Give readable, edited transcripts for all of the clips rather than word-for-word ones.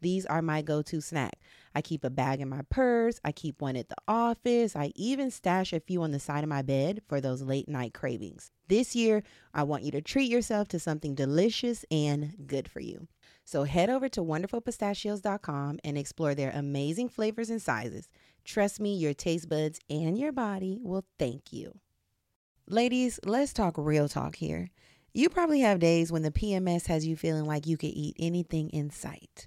these are my go-to snack. I keep a bag in my purse. I keep one at the office. I even stash a few on the side of my bed for those late night cravings. This year, I want you to treat yourself to something delicious and good for you. So head over to WonderfulPistachios.com and explore their amazing flavors and sizes. Trust me, your taste buds and your body will thank you. Ladies, let's talk real talk here. You probably have days when the PMS has you feeling like you could eat anything in sight.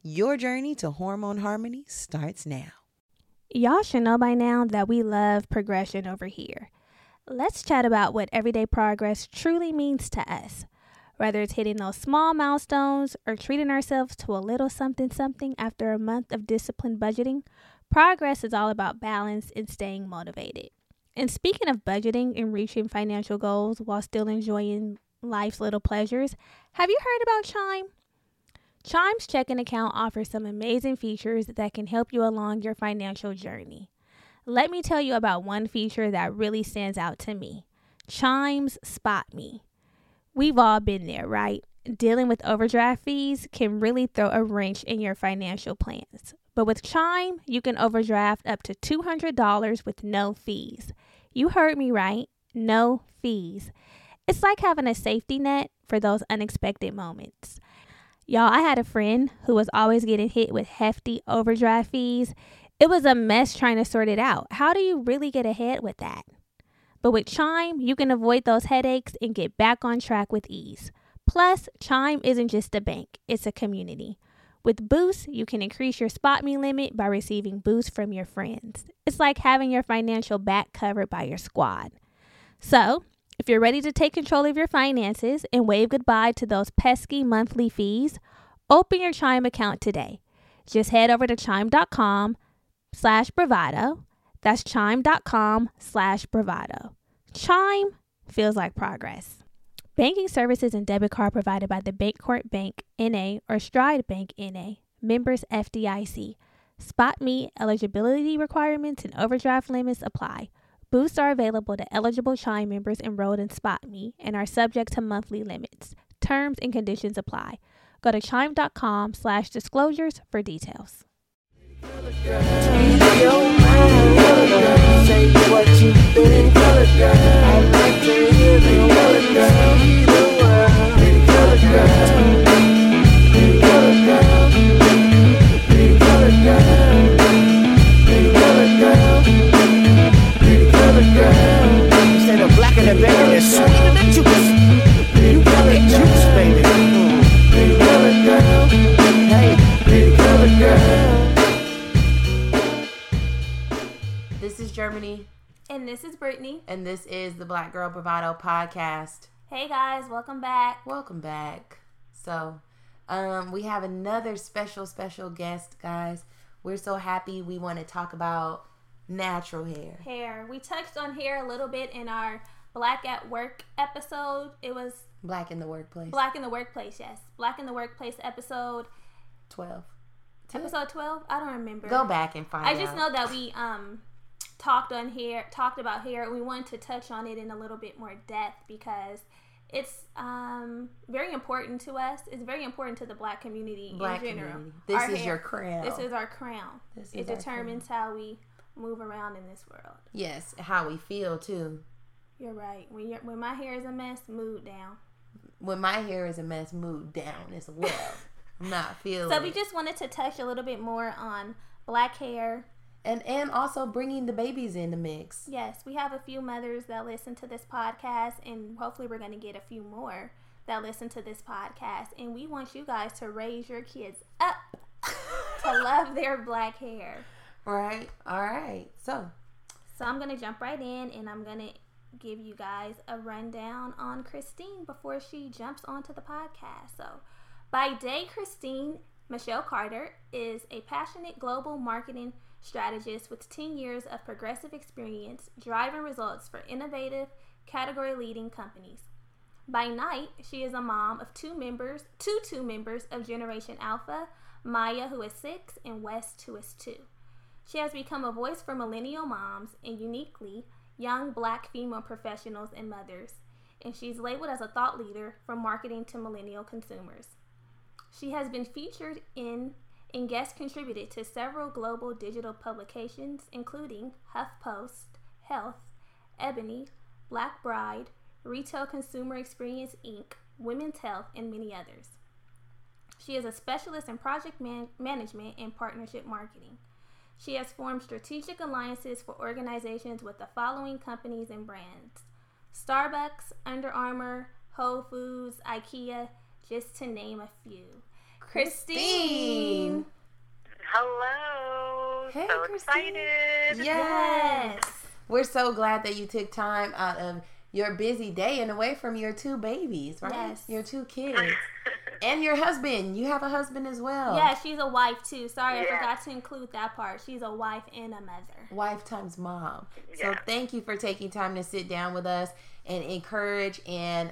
Your journey to Hormone Harmony starts now. Y'all should know by now that we love progression over here. Let's chat about what everyday progress truly means to us. Whether it's hitting those small milestones or treating ourselves to a little something-something after a month of disciplined budgeting, progress is all about balance and staying motivated. And speaking of budgeting and reaching financial goals while still enjoying life's little pleasures, have you heard about Chime? Chime's checking account offers some amazing features that can help you along your financial journey. Let me tell you about one feature that really stands out to me. Chime's Spot Me. We've all been there, right? Dealing with overdraft fees can really throw a wrench in your financial plans. But with Chime, you can overdraft up to $200 with no fees. You heard me right, no fees. It's like having a safety net for those unexpected moments. Y'all, I had a friend who was always getting hit with hefty overdraft fees. It was a mess trying to sort it out. How do you really get ahead with that? But with Chime, you can avoid those headaches and get back on track with ease. Plus, Chime isn't just a bank, it's a community. With Boost, you can increase your Spot Me limit by receiving boosts from your friends. It's like having your financial back covered by your squad. So, If you're ready to take control of your finances and wave goodbye to those pesky monthly fees, open your Chime account today. Just head over to Chime.com/bravado. That's Chime.com/bravado. Chime feels like progress. Banking services and debit card provided by the Bancorp Bank, N.A. or Stride Bank, N.A. Members FDIC. Spot Me eligibility requirements and overdraft limits apply. Boosts are available to eligible Chime members enrolled in Spot Me and are subject to monthly limits. Terms and conditions apply. Go to Chime.com/disclosures for details. This is Germany. And this is Brittany. And this is the Black Girl Bravado podcast. Hey guys, welcome back. Welcome back. So, we have another special guest, guys. We're so happy. We want to talk about natural hair. We touched on hair a little bit in our Black at Work episode. It was Black in the Workplace. Black in the Workplace, yes. Black in the Workplace episode 12. Episode 12? I don't remember. Go back and find out. I just know that we talked about hair, and we wanted to touch on it in a little bit more depth because it's very important to us. It's very important to the Black community in general. This is our crown. It determines how we move around in this world. Yes, how we feel too. You're right. When my hair is a mess, mood down. When my hair is a mess, mood down as well. I'm not feeling. So we just wanted to touch a little bit more on Black hair. And also bringing the babies in the mix. Yes, we have a few mothers that listen to this podcast, and hopefully we're going to get a few more that listen to this podcast. And we want you guys to raise your kids up to love their Black hair. Right. All right. So I'm going to jump right in, and I'm going to give you guys a rundown on Christine before she jumps onto the podcast. So, by day, Christine Michel Carter is a passionate global marketing strategist with 10 years of progressive experience driving results for innovative, category-leading companies. By night, she is a mom of two members of Generation Alpha, Maya, who is 6, and West, who is 2. She has become a voice for millennial moms and uniquely young Black female professionals and mothers, and she's labeled as a thought leader from marketing to millennial consumers. She has been featured in and guest contributed to several global digital publications, including HuffPost, Health, Ebony, Black Bride, Retail Consumer Experience Inc., Women's Health, and many others. She is a specialist in project management and partnership marketing. She has formed strategic alliances for organizations with the following companies and brands: Starbucks, Under Armour, Whole Foods, IKEA, just to name a few. Christine. Hello. Hey, so Christine. Excited. Yes. We're so glad that you took time out of your busy day and away from your two babies, right? Yes. Your two kids. And your husband. You have a husband as well. Yeah, she's a wife too. Sorry, I forgot to include that part. She's a wife and a mother. Wife times mom. Yeah. So thank you for taking time to sit down with us and encourage and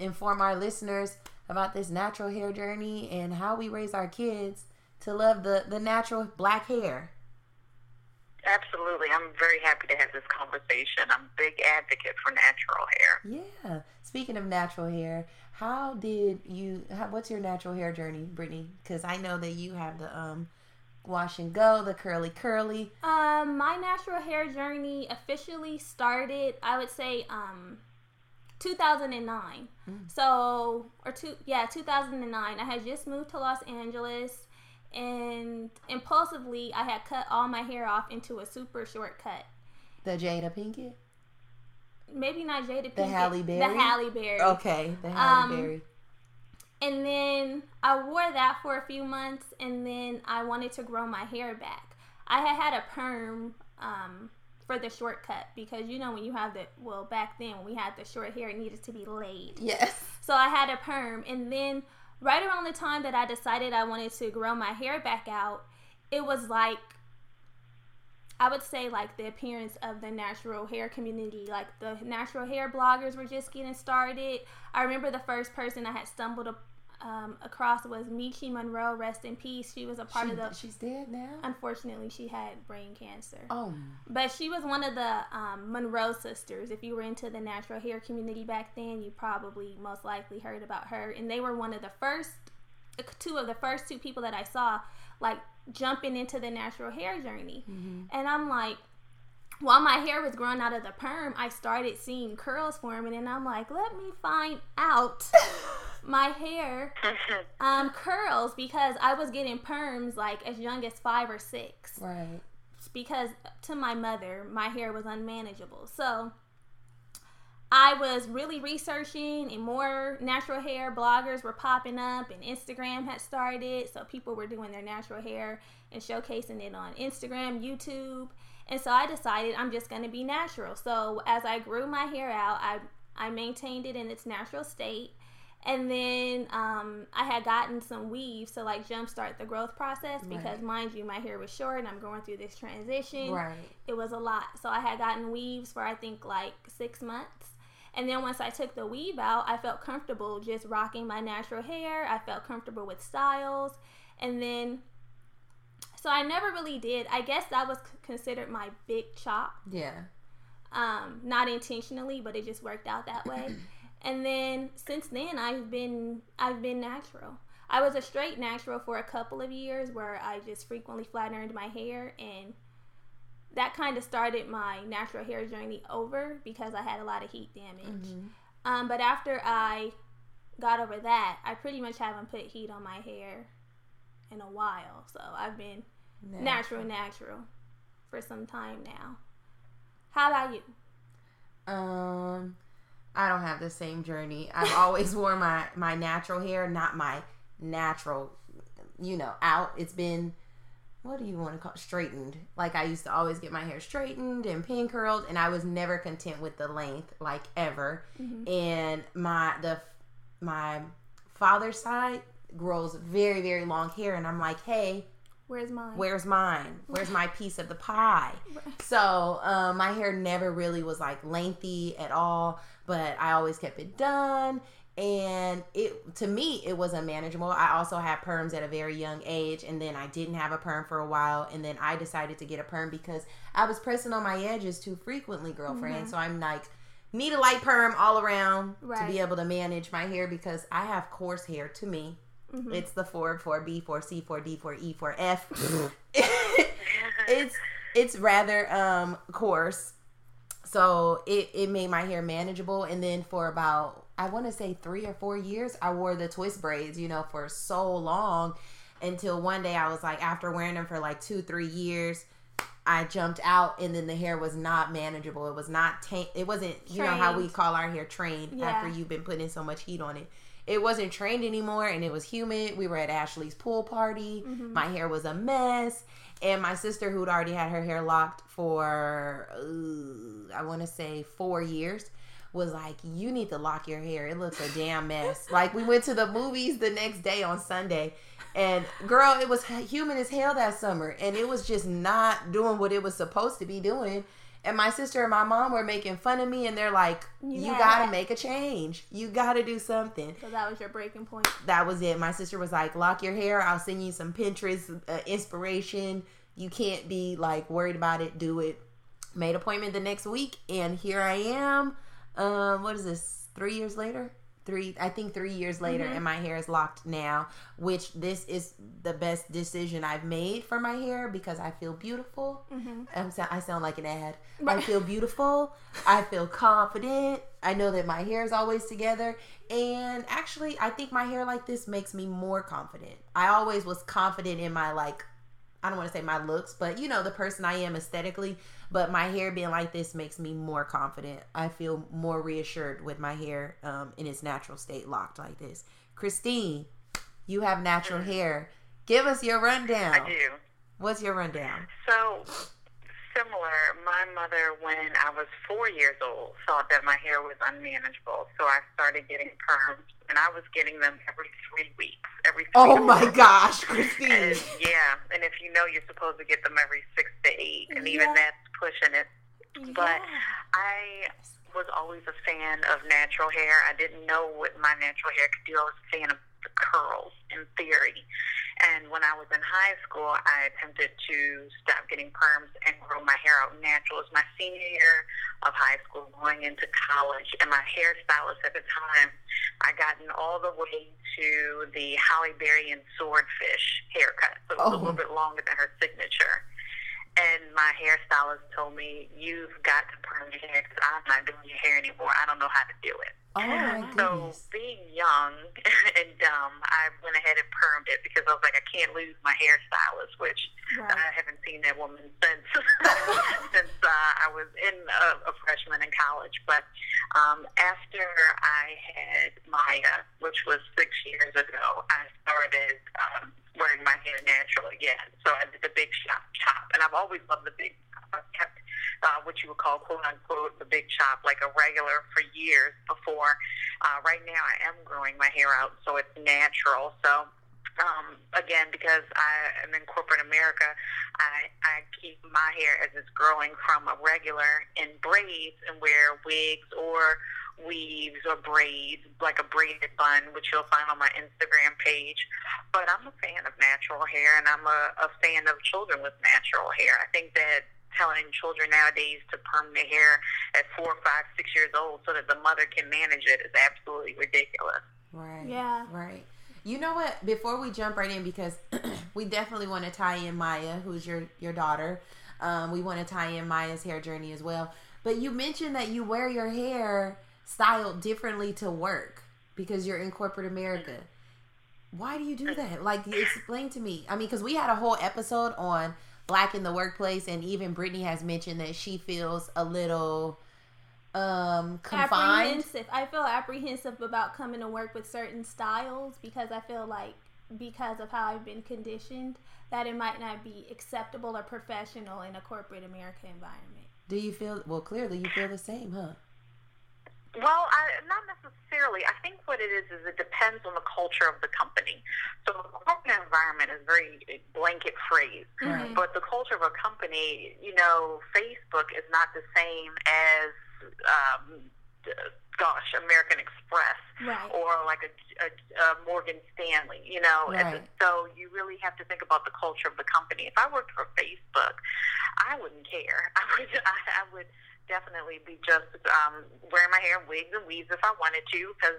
inform our listeners about this natural hair journey and how we raise our kids to love the natural Black hair. Absolutely. I'm very happy to have this conversation. I'm a big advocate for natural hair. Yeah. Speaking of natural hair, what's your natural hair journey, Brittany? Because I know that you have the wash and go, the curly. My natural hair journey officially started, I would say, 2009. Mm. 2009. I had just moved to Los Angeles, and impulsively I had cut all my hair off into a super short cut. The Jada Pinkett? Maybe not Jada Pinkett. The Halle Berry? The Halle Berry. Okay, the Halle Berry. And then I wore that for a few months, and then I wanted to grow my hair back. I had a perm for the shortcut, because you know when you have the, well, back then when we had the short hair, it needed to be laid. Yes. So I had a perm, and then right around the time that I decided I wanted to grow my hair back out, it was like, I would say like the appearance of the natural hair community, like the natural hair bloggers were just getting started. I remember the first person I had stumbled across was Michie Monroe, rest in peace. She was a part of the... She's dead now? Unfortunately, she had brain cancer. Oh. But she was one of the Monroe sisters. If you were into the natural hair community back then, you probably most likely heard about her. And they were one of the first, two people that I saw, like, jumping into the natural hair journey. Mm-hmm. And I'm like, while my hair was growing out of the perm, I started seeing curls forming, and I'm like, let me find out... my hair curls, because I was getting perms like as young as 5 or 6. Right. Because to my mother, my hair was unmanageable. So I was really researching, and more natural hair bloggers were popping up, and Instagram had started. So people were doing their natural hair and showcasing it on Instagram, YouTube. And so I decided I'm just going to be natural. So as I grew my hair out, I maintained it in its natural state. And then I had gotten some weaves to, like, jumpstart the growth process because, right, mind you, my hair was short and I'm going through this transition. Right. It was a lot. So I had gotten weaves for, I think, like 6 months. And then once I took the weave out, I felt comfortable just rocking my natural hair. I felt comfortable with styles. And then, so I never really did. I guess that was considered my big chop. Yeah. Not intentionally, but it just worked out that way. And then, since then, I've been natural. I was a straight natural for a couple of years where I just frequently flat ironed my hair, and that kind of started my natural hair journey over because I had a lot of heat damage. Mm-hmm. But after I got over that, I pretty much haven't put heat on my hair in a while. So I've been natural for some time now. How about you? I don't have the same journey. I've always worn my natural hair, not my natural, out. It's been, what do you want to call it? Straightened. Like, I used to always get my hair straightened and pin curled, and I was never content with the length, like, ever. Mm-hmm. And my father's side grows very, very long hair, and I'm like, hey, Where's mine? Where's my piece of the pie? So my hair never really was like lengthy at all, but I always kept it done. And to me, it was unmanageable. I also had perms at a very young age, and then I didn't have a perm for a while. And then I decided to get a perm because I was pressing on my edges too frequently, girlfriend. Mm-hmm. So I'm like, need a light perm all around, right, to be able to manage my hair because I have coarse hair to me. Mm-hmm. It's the 4, 4B, 4C, 4D, 4E, 4F. It's rather coarse. So it made my hair manageable. And then for about, I want to say 3 or 4 years, I wore the twist braids, for so long until one day I was like, after wearing them for like 2-3 years, I jumped out, and then the hair was not manageable. It was not, it wasn't, how we call our hair trained, yeah, after you've been putting so much heat on it. It wasn't trained anymore, and it was humid. We were at Ashley's pool party. Mm-hmm. My hair was a mess. And my sister, who'd already had her hair locked for, I want to say 4 years, was like, you need to lock your hair. It looks a damn mess. Like, we went to the movies the next day on Sunday, and, girl, it was humid as hell that summer. And it was just not doing what it was supposed to be doing. And my sister and my mom were making fun of me, and they're like, you got to make a change. You got to do something. So that was your breaking point. That was it. My sister was like, lock your hair. I'll send you some Pinterest inspiration. You can't be, like, worried about it. Do it. Made appointment the next week, and here I am. 3 years later? 3 years later, mm-hmm, and my hair is locked now, which this is the best decision I've made for my hair because I feel beautiful. Mm-hmm. I sound like an ad. Right. I feel beautiful. I feel confident. I know that my hair is always together. And actually, I think my hair like this makes me more confident. I always was confident in my, like, I don't want to say my looks, but, the person I am aesthetically. But my hair being like this makes me more confident. I feel more reassured with my hair in its natural state, locked like this. Christine, you have natural hair. Give us your rundown. I do. What's your rundown? So, similar. My mother, when I was 4 years old, thought that my hair was unmanageable, so I started getting perms, and I was getting them every 3 weeks. Gosh, Christine. And, yeah, and if you know, you're supposed to get them every 6 to 8, and even that's pushing it. Yeah. But I was always a fan of natural hair. I didn't know what my natural hair could do. I was a fan of the curls, in theory. And when I was in high school, I attempted to stop getting perms and grow my hair out natural. It was my senior year of high school going into college, and my hairstylist at the time, I gotten all the way to the Halle Berry and swordfish haircut, so it was a little bit longer than her signature. And my hairstylist told me, "You've got to perm your hair because I'm not doing your hair anymore. I don't know how to do it." Oh, my goodness. So being young and dumb, I went ahead and permed it because I was like, I can't lose my hairstylist, which I haven't seen that woman since I was in a freshman in college. But after I had Maya, which was 6 years ago, I started wearing my hair natural again. So I did the big chop, and I've always loved the big chop. I kept what you would call, quote-unquote, the big chop, like a regular for years before. Right now I am growing my hair out, so it's natural. So, again, because I am in corporate America, I keep my hair as it's growing from a regular in braids and wear wigs or weaves or braids, like a braided bun, which you'll find on my Instagram page. But I'm a fan of natural hair, and I'm a fan of children with natural hair. I think that telling children nowadays to perm their hair at 4, 5, 6 years old so that the mother can manage it is absolutely ridiculous. Right. Yeah. Right. You know what? Before we jump right in, because we definitely want to tie in Maya, who's your daughter. We want to tie in Maya's hair journey as well. But you mentioned that you wear your hair styled differently to work because you're in corporate America. Why do you do that? Like, explain to me. I mean, because we had a whole episode on Black in the workplace, and even Brittany has mentioned that she feels a little confined. Apprehensive. I feel apprehensive about coming to work with certain styles because I feel like because of how I've been conditioned that it might not be acceptable or professional in a corporate American environment. Do you feel, well, clearly you feel the same, huh? Well, not necessarily. I think what it is it depends on the culture of the company. So the corporate environment is very blanket phrase. Mm-hmm. But the culture of a company, you know, Facebook is not the same as, American Express or like a Morgan Stanley, you know. Right. So you really have to think about the culture of the company. If I worked for Facebook, I wouldn't care. I would definitely be just wearing my hair in wigs and weaves if I wanted to, because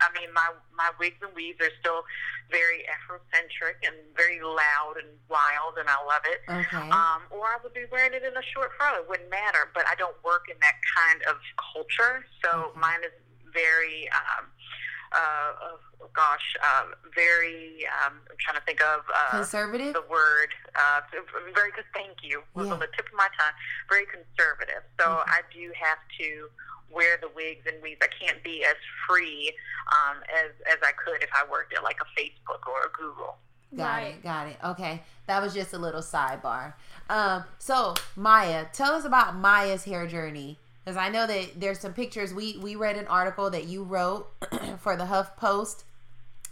I mean my wigs and weaves are still very Afrocentric and very loud and wild, and I love it. Okay. Or I would be wearing it in a short fro. It wouldn't matter, but I don't work in that kind of culture, so mine is very very I'm trying to think of conservative, the word very good, thank you, was on the tip of my tongue. Very conservative, so I do have to wear the wigs and weaves. I can't be as free as I could if I worked at like a Facebook or a Google. Got it. Okay, that was just a little sidebar. So Maya, tell us about Maya's hair journey. Because I know that there's some pictures. We read an article that you wrote for the HuffPost,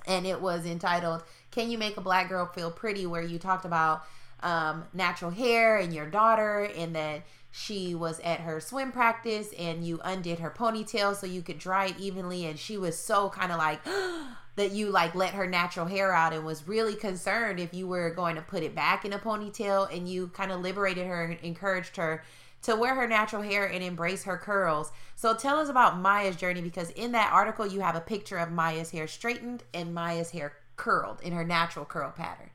and it was entitled, "Can You Make a Black Girl Feel Pretty?" where you talked about natural hair and your daughter, and that she was at her swim practice and you undid her ponytail so you could dry it evenly, and she was so kind of like that you like let her natural hair out and was really concerned if you were going to put it back in a ponytail, and you kind of liberated her and encouraged her to wear her natural hair and embrace her curls. So tell us about Maya's journey, because in that article you have a picture of Maya's hair straightened and Maya's hair curled in her natural curl pattern.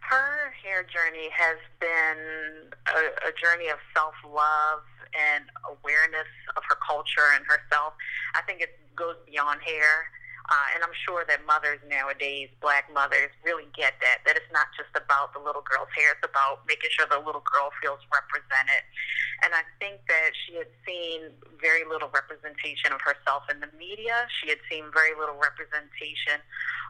Her hair journey has been a journey of self-love and awareness of her culture and herself. I think it goes beyond hair. And I'm sure that mothers nowadays, Black mothers, really get that it's not just about the little girl's hair. It's about making sure the little girl feels represented. And I think that she had seen very little representation of herself in the media. She had seen very little representation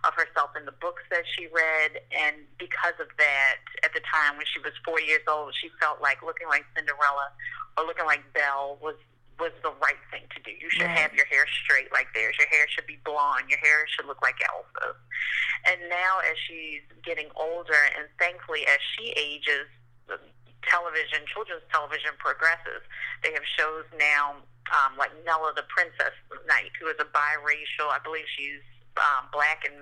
of herself in the books that she read. And because of that, at the time when she was 4 years old, she felt like looking like Cinderella or looking like Belle was the right thing to do. You should have your hair straight like theirs. Your hair should be blonde. Your hair should look like Elsa's. And now as she's getting older, and thankfully as she ages, television, children's television progresses. They have shows now like Nella the Princess Knight, who is a biracial, I believe she's black and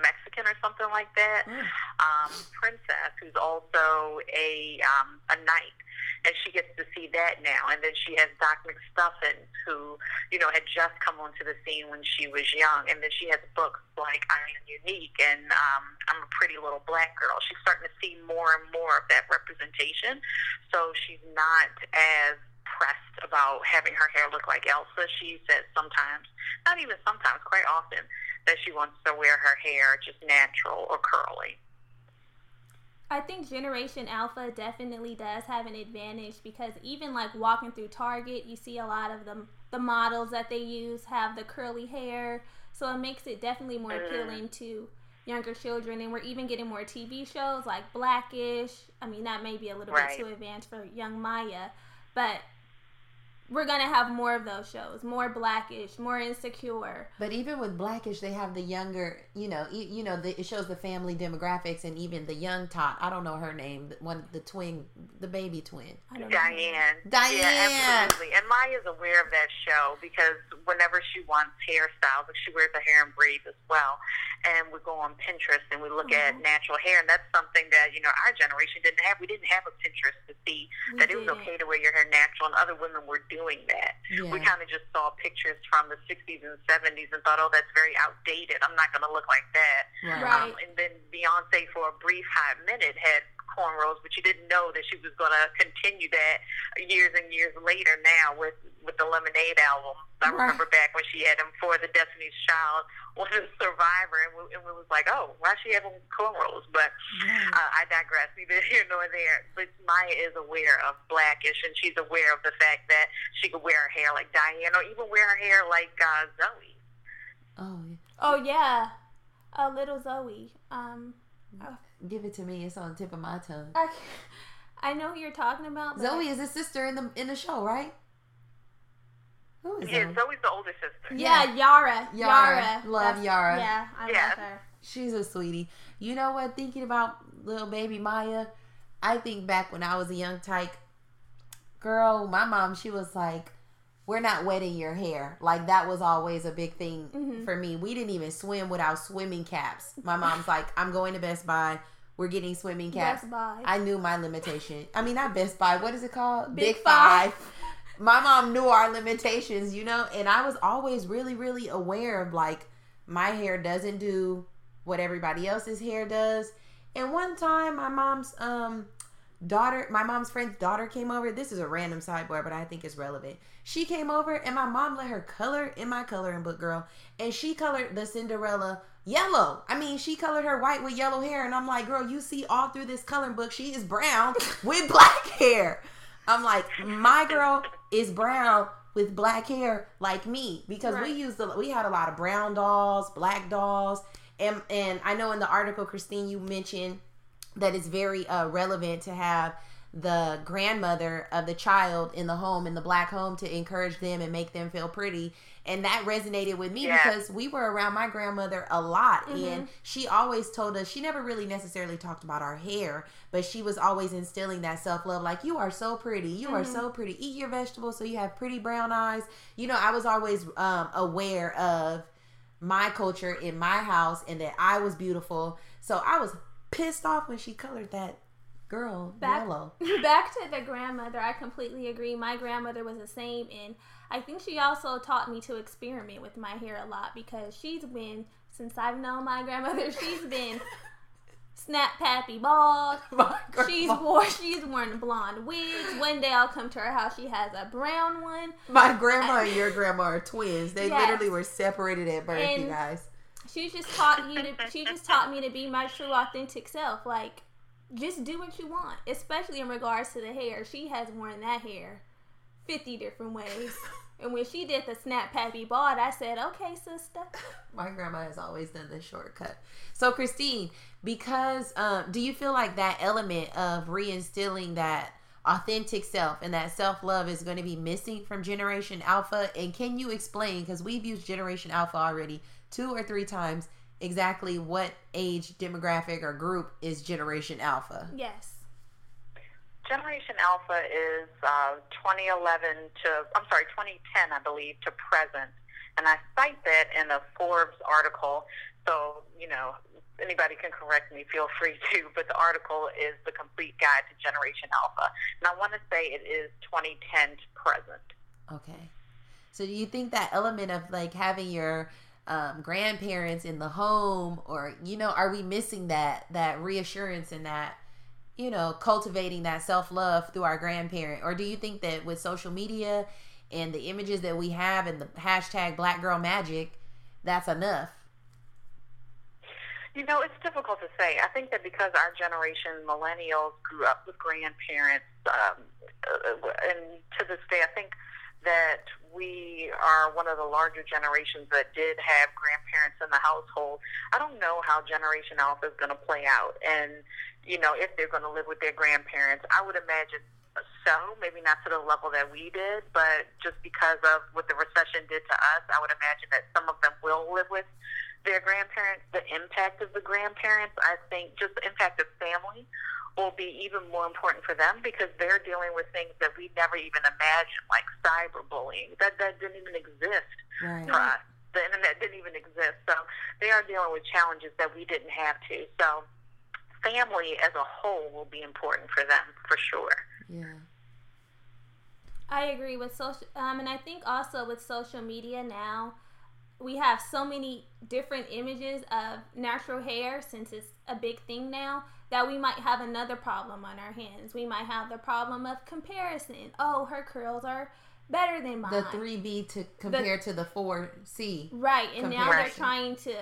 Mexican or something like that, princess who's also a knight. And she gets to see that now. And then she has Doc McStuffins, who, you know, had just come onto the scene when she was young. And then she has books like I Am Unique and I'm a Pretty Little Black Girl. She's starting to see more and more of that representation. So she's not as pressed about having her hair look like Elsa. She says sometimes, not even sometimes, quite often, that she wants to wear her hair just natural or curly. I think Generation Alpha definitely does have an advantage because even like walking through Target, you see a lot of the models that they use have the curly hair. So it makes it definitely more appealing to younger children. And we're even getting more TV shows like Black-ish. I mean, that may be a little bit too advanced for young Maya, but we're going to have more of those shows, more Black-ish, more Insecure. But even with Black-ish, they have the younger, it shows the family demographics and even the young tot. I don't know her name, the baby twin. Diane. Yeah, absolutely. And Maya's aware of that show because whenever she wants hairstyles, she wears her hair in braids as well. And we go on Pinterest and we look at natural hair, and that's something that, our generation didn't have. We didn't have a Pinterest to see that it was okay to wear your hair natural, and other women were doing that. Yeah. We kind of just saw pictures from the 60s and 70s and thought, oh, that's very outdated. I'm not going to look like that. Yeah. Right. And then Beyonce for a brief hot minute had cornrows, but you didn't know that she was going to continue that years and years later now with the Lemonade album. I remember back when she had them for the Destiny's Child, was a Survivor, and we was like, oh, why she having cornrows? But I digress, neither here nor there. But Maya is aware of Black-ish, and she's aware of the fact that she could wear her hair like Diane, or even wear her hair like Zoe. Oh, yeah. A little Zoe. Give it to me. It's on the tip of my tongue. I know who you're talking about. Zoe is his sister in the show, right? Who is Zoe? Zoe's the older sister. Yeah, Yara. Yara. Love Yara. Yeah, I love her. She's a sweetie. You know what? Thinking about little baby Maya, I think back when I was a young tyke girl, my mom, she was like, we're not wetting your hair. Like, that was always a big thing for me. We didn't even swim without swimming caps. My mom's like, I'm going to Best Buy. We're getting swimming caps. Best Buy. I knew my limitation. I mean, not Best Buy. What is it called? Big Five. My mom knew our limitations, and I was always really, really aware of, like, my hair doesn't do what everybody else's hair does. And one time, my mom's friend's daughter came over. This is a random sidebar, but I think it's relevant. She came over, and my mom let her color in my coloring book, girl. And she colored the Cinderella yellow. I mean, she colored her white with yellow hair. And I'm like, girl, you see all through this coloring book, she is brown with black hair. I'm like, my girl is brown with black hair like me, because we had a lot of brown dolls, black dolls. And I know in the article, Christine, you mentioned that it's very relevant to have the grandmother of the child in the home, in the black home, to encourage them and make them feel pretty. And that resonated with me because we were around my grandmother a lot. And she always told us, she never really necessarily talked about our hair, but she was always instilling that self-love. Like, you are so pretty. You are so pretty. Eat your vegetables so you have pretty brown eyes. I was always aware of my culture in my house and that I was beautiful. So I was pissed off when she colored that girl yellow. Back to the grandmother, I completely agree. My grandmother was the same, and I think she also taught me to experiment with my hair a lot, because since I've known my grandmother, she's been snap pappy bald. She's worn blonde wigs. One day I'll come to her house, she has a brown one. My grandma and your grandma are twins. They literally were separated at birth, and you guys. She just taught me to be my true authentic self. Like, just do what you want, especially in regards to the hair. She has worn that hair 50 different ways. And when she did the snap pappy bald, I said, okay, sister. My grandma has always done the shortcut. So, Christine, because do you feel like that element of reinstilling that authentic self and that self-love is going to be missing from Generation Alpha? And can you explain, because we've used Generation Alpha already 2 or 3 times, exactly what age demographic or group is Generation Alpha? Yes. Generation Alpha is 2010, I believe, to present. And I cite that in a Forbes article. So, you know, anybody can correct me, feel free to. But the article is The Complete Guide to Generation Alpha. And I want to say it is 2010 to present. Okay. So do you think that element of, like, having your grandparents in the home, or, you know, are we missing that reassurance and that, you know, cultivating that self-love through our grandparent? Or do you think that with social media and the images that we have and the hashtag Black Girl Magic, that's enough? You know, it's difficult to say. I think that because our generation, millennials, grew up with grandparents, and to this day, I think that we are one of the larger generations that did have grandparents in the household. I don't know how Generation Alpha is going to play out, and, you know, if they're going to live with their grandparents. I would imagine so, maybe not to the level that we did, but just because of what the recession did to us, I would imagine that some of them will live with their grandparents. The impact of the grandparents, I think, just the impact of family will be even more important for them, because they're dealing with things that we never even imagined, like cyberbullying. That didn't even exist for us. The internet didn't even exist. So they are dealing with challenges that we didn't have to. So family as a whole will be important for them, for sure. Yeah. I agree with social, and I think also with social media now, we have so many different images of natural hair, since it's a big thing now, that we might have another problem on our hands. We might have the problem of comparison. Oh, her curls are better than mine. The 3B to compare to the 4C. Right, and comparison. Now they're trying to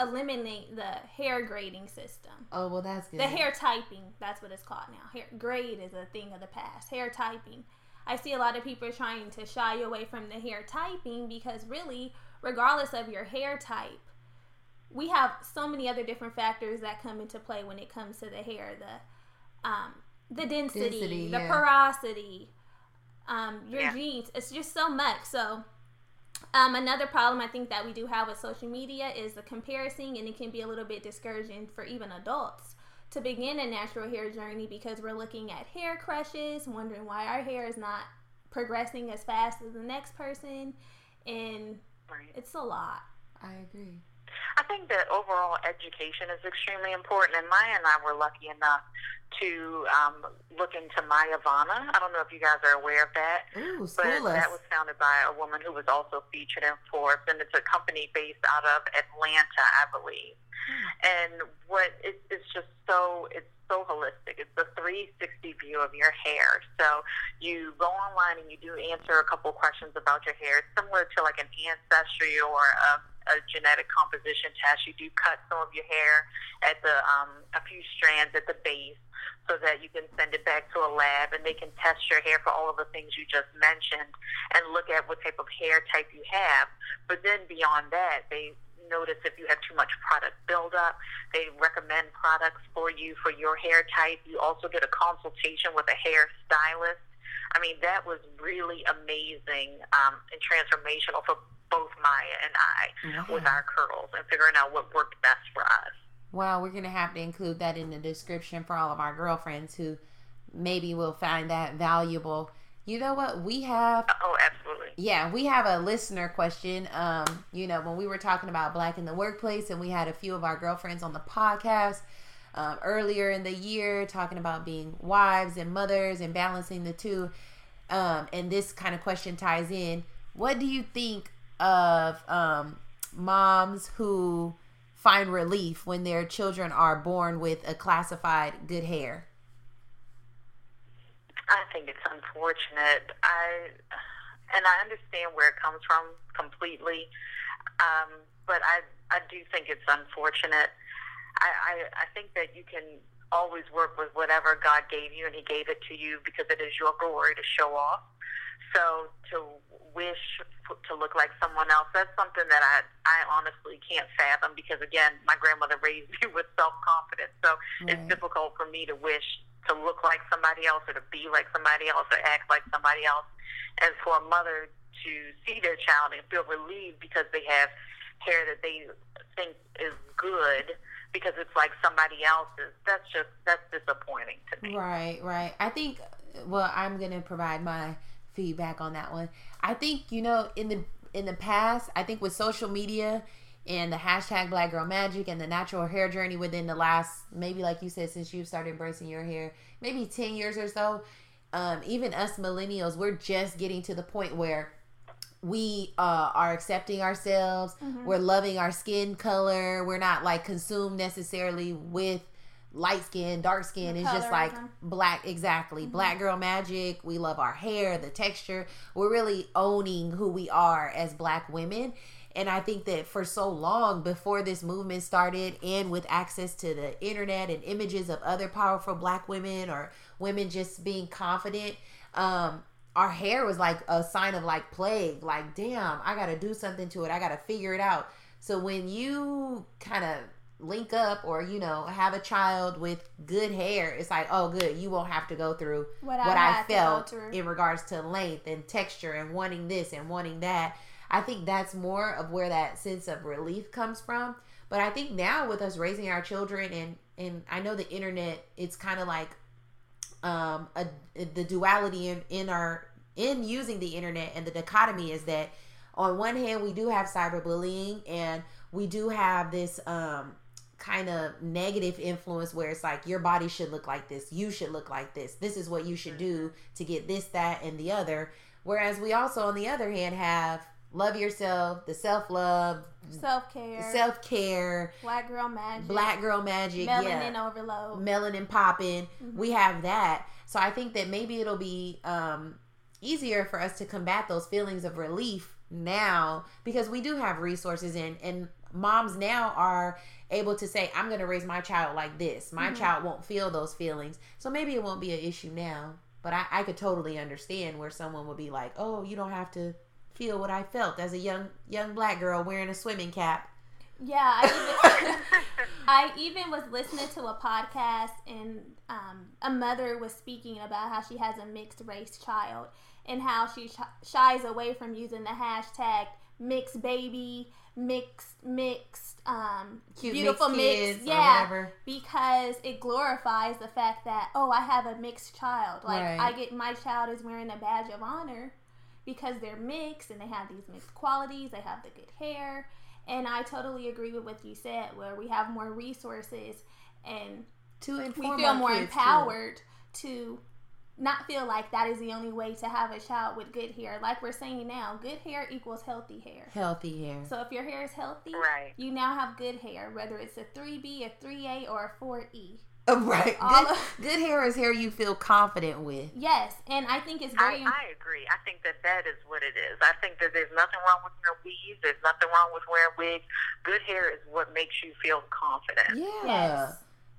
eliminate the hair grading system. Oh, well, that's good. The hair typing, that's what it's called now. Hair grade is a thing of the past. Hair typing. I see a lot of people trying to shy away from the hair typing, because really, regardless of your hair type, we have so many other different factors that come into play when it comes to the hair. The density, the porosity, your genes. It's just so much. So another problem I think that we do have with social media is the comparison, and it can be a little bit discouraging for even adults to begin a natural hair journey, because we're looking at hair crushes, wondering why our hair is not progressing as fast as the next person. And it's a lot. I agree. I think that overall education is extremely important, and Maya and I were lucky enough to look into Myavana. I don't know if you guys are aware of that. Ooh, but that was founded by a woman who was also featured in Forbes, and it's a company based out of Atlanta, I believe. And what it's just so, it's so holistic. It's a 360 view of your hair. So you go online and you do answer a couple questions about your hair. It's similar to like an ancestry or a genetic composition test. You do cut some of your hair at the a few strands at the base, so that you can send it back to a lab and they can test your hair for all of the things you just mentioned and look at what type of hair type you have. But then beyond that, they notice if you have too much product buildup. They recommend products for you for your hair type. You also get a consultation with a hair stylist. I mean, that was really amazing and transformational for both Maya and I with our curls and figuring out what worked best for us. Wow, we're going to have to include that in the description for all of our girlfriends who maybe will find that valuable. You know what? We have... Oh, absolutely. Yeah, we have a listener question. You know, when we were talking about Black in the workplace, and we had a few of our girlfriends on the podcast earlier in the year talking about being wives and mothers and balancing the two. And this kind of question ties in. What do you think of moms who find relief when their children are born with a classified good hair? I think it's unfortunate. I understand where it comes from completely, but I do think it's unfortunate. I think that you can always work with whatever God gave you, and He gave it to you because it is your glory to show off. So to wish to look like someone else, that's something that I honestly can't fathom, because again, my grandmother raised me with self-confidence. So It's difficult for me to wish to look like somebody else, or to be like somebody else, or act like somebody else. And for a mother to see their child and feel relieved because they have hair that they think is good because it's like somebody else's, that's disappointing to me. Right. I think, well, I'm going to provide my feedback on that one. I think, in the past, I think with social media and the hashtag Black Girl Magic and the natural hair journey within the last, maybe like you said, since you've started embracing your hair, maybe 10 years or so, even us millennials, we're just getting to the point where we are accepting ourselves. Mm-hmm. We're loving our skin color. We're not like consumed necessarily with light skin, dark skin. It's just like black. Exactly. Mm-hmm. Black Girl Magic. We love our hair, the texture. We're really owning who we are as black women. And I think that for so long before this movement started, and with access to the internet and images of other powerful black women or women just being confident, our hair was like a sign of like plague, like, damn, I got to do something to it. I got to figure it out. So when you kind of link up or, have a child with good hair, it's like, oh, good. You won't have to go through what I felt in regards to length and texture and wanting this and wanting that. I think that's more of where that sense of relief comes from. But I think now with us raising our children and I know the internet, it's kind of like the duality in using the internet, and the dichotomy is that on one hand we do have cyberbullying, and we do have this kind of negative influence where it's like your body should look like this, you should look like this, this is what you should do to get this, that, and the other. Whereas we also on the other hand have love yourself, the self-love, self-care, Black Girl Magic, melanin overload, melanin popping. Mm-hmm. We have that. So I think that maybe it'll be easier for us to combat those feelings of relief now, because we do have resources, and moms now are able to say, I'm going to raise my child like this. My mm-hmm. child won't feel those feelings. So maybe it won't be an issue now, but I could totally understand where someone would be like, oh, you don't have to feel what I felt as a young black girl wearing a swimming cap. Yeah, I even was listening to a podcast, and a mother was speaking about how she has a mixed race child and how she shies away from using the hashtag mixed baby, mixed, cute beautiful mixed, because it glorifies the fact that, oh, I have a mixed child. Like right. My child is wearing a badge of honor because they're mixed and they have these mixed qualities. They have the good hair. And I totally agree with what you said, where we have more resources and we feel more empowered to not feel like that is the only way to have a child with good hair. Like we're saying now, good hair equals healthy hair. Healthy hair. So if your hair is healthy, right. you now have good hair, whether it's a 3B, a 3A, or a 4E. Oh, right. Good hair is hair you feel confident with. Yes, and I think it's very... I agree. I think that is what it is. I think that there's nothing wrong with wearing weaves. There's nothing wrong with wearing wigs. Good hair is what makes you feel confident. Yeah. Yes.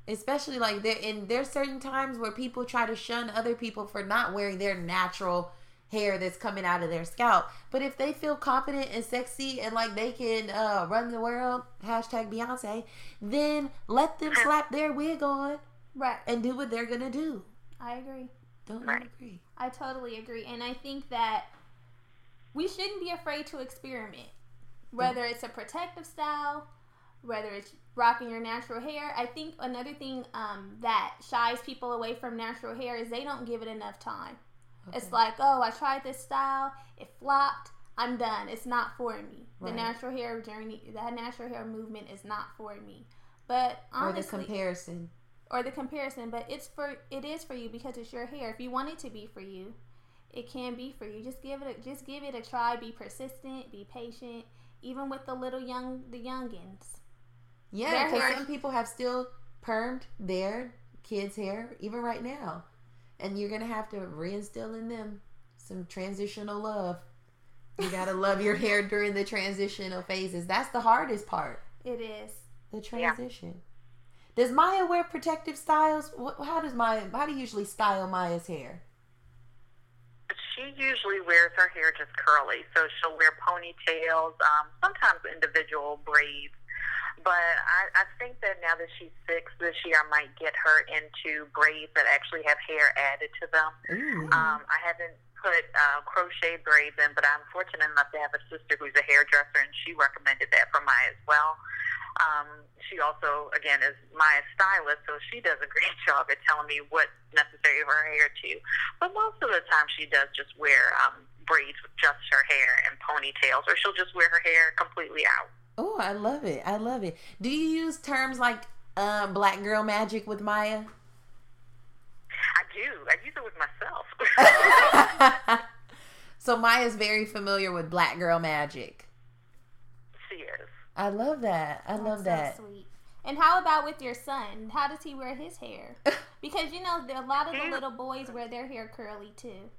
Especially like there's certain times where people try to shun other people for not wearing their natural hair that's coming out of their scalp. But if they feel confident and sexy and like they can run the world, hashtag Beyonce, then let them slap their wig on, right, and do what they're gonna do. I agree. Agree. I totally agree, and I think that we shouldn't be afraid to experiment, whether it's a protective style, whether it's rocking your natural hair. I think another thing that shies people away from natural hair is they don't give it enough time. Okay. It's like, oh, I tried this style, it flopped, I'm done, it's not for me. Right. The natural hair journey, that natural hair movement is not for me. But honestly, or the comparison, but it is for you because it's your hair. If you want it to be for you, it can be for you. Just give it a try. Be persistent, be patient, even with the youngins. Yeah, because some people have still permed their kids' hair even right now. And you're going to have to reinstill in them some transitional love. You got to love your hair during the transitional phases. That's the hardest part. It is. The transition. Yeah. Does Maya wear protective styles? How do you usually style Maya's hair? She usually wears her hair just curly, so she'll wear ponytails, sometimes individual braids. But I think that now that she's 6 this year, I might get her into braids that actually have hair added to them. Mm-hmm. I haven't put crochet braids in, but I'm fortunate enough to have a sister who's a hairdresser, and she recommended that for Maya as well. She also, again, is Maya's stylist, so she does a great job at telling me what's necessary for her hair to. But most of the time she does just wear braids with just her hair and ponytails, or she'll just wear her hair completely out. Oh, I love it. I love it. Do you use terms like black girl magic with Maya? I do. I use it with myself. So Maya's very familiar with black girl magic. She is. I love that. That's so sweet. And how about with your son? How does he wear his hair? Because, you know, a lot of the little boys wear their hair curly, too.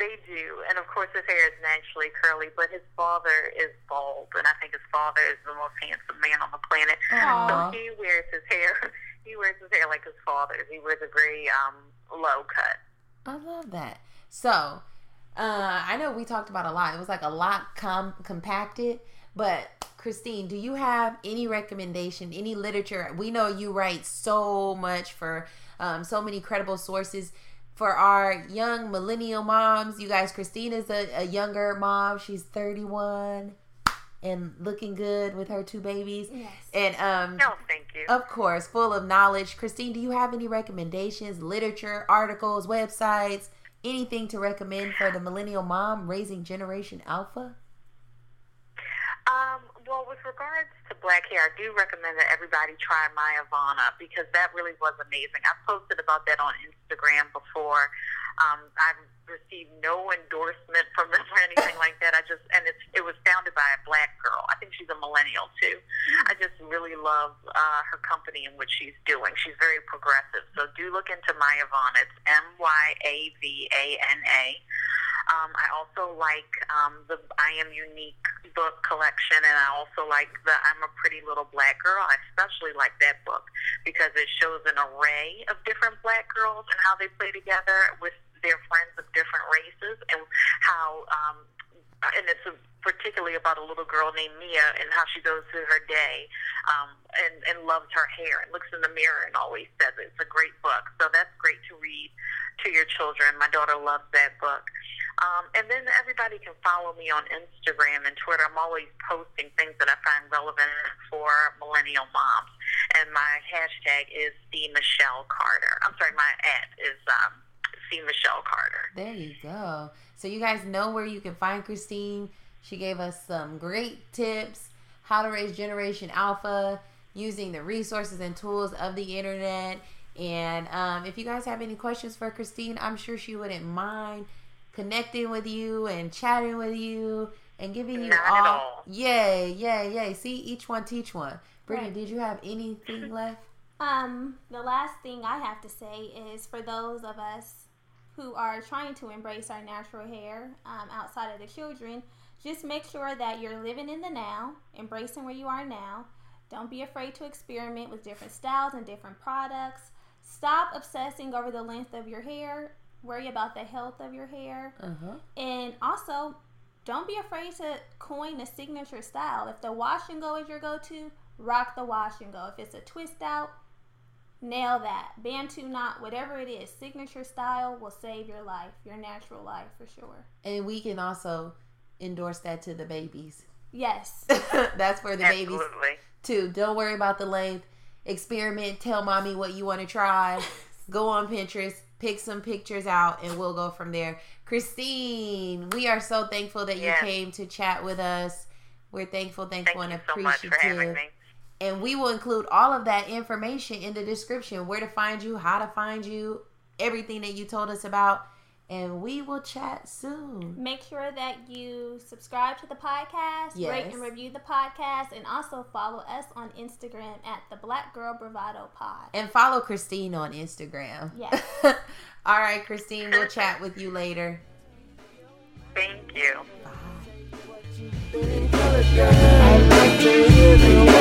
They do. And, of course, his hair is naturally curly, but his father is bald. And I think his father is the most handsome man on the planet. Aww. So he wears his hair. He wears his hair like his father's. He wears a very low cut. I love that. So, I know we talked about a lot. It was like a lot compacted. But, Christine, do you have any recommendation, any literature? We know you write so much for so many credible sources. For our young millennial moms, you guys, Christine is a younger mom. She's 31 and looking good with her 2 babies. Yes. And, no, thank you. Of course, full of knowledge. Christine, do you have any recommendations, literature, articles, websites, anything to recommend for the millennial mom raising Generation Alpha? Well, with regards to black hair, I do recommend that everybody try Myavana because that really was amazing. I've posted about that on Instagram before. I've received no endorsement from them or anything like that. It was founded by a black girl. I think she's a millennial too. I just really love her company and what she's doing. She's very progressive. So do look into Myavana. It's Myavana. I also like the I Am Unique book collection, and I also like the I'm a Pretty Little Black Girl. I especially like that book because it shows an array of different black girls and how they play together with their friends of different races, and how and it's particularly about a little girl named Mia and how she goes through her day and loves her hair and looks in the mirror and always says it. It's a great book, so that's great to read to your children. My daughter loves that book. And then everybody can follow me on Instagram and Twitter. I'm always posting things that I find relevant for millennial moms. And my hashtag is C. Michelle Carter. I'm sorry, my ad is C. Michelle Carter. There you go. So you guys know where you can find Christine. She gave us some great tips, how to raise Generation Alpha, using the resources and tools of the internet. And if you guys have any questions for Christine, I'm sure she wouldn't mind connecting with you and chatting with you and giving you all. Yay. See, each one teach one. Brittany, Did you have anything left? The last thing I have to say is for those of us who are trying to embrace our natural hair outside of the children, just make sure that you're living in the now, embracing where you are now. Don't be afraid to experiment with different styles and different products. Stop obsessing over the length of your hair. Worry about the health of your hair. Uh-huh. And also, don't be afraid to coin a signature style. If the wash and go is your go-to, rock the wash and go. If it's a twist out, nail that. Bantu knot, whatever it is, signature style will save your life, your natural life for sure. And we can also endorse that to the babies. Yes. That's for the babies too. Don't worry about the length. Experiment. Tell mommy what you want to try. Go on Pinterest. Pick some pictures out, and we'll go from there. Christine, we are so thankful that you came to chat with us. We're thankful and appreciative. Thank you so much for having me. And we will include all of that information in the description, where to find you, how to find you, everything that you told us about. And we will chat soon. Make sure that you subscribe to the podcast, rate and review the podcast, and also follow us on Instagram at TheBlackGirlBravadoPod. And follow Christine on Instagram. Yes. All right, Christine, we'll chat with you later. Thank you. Bye.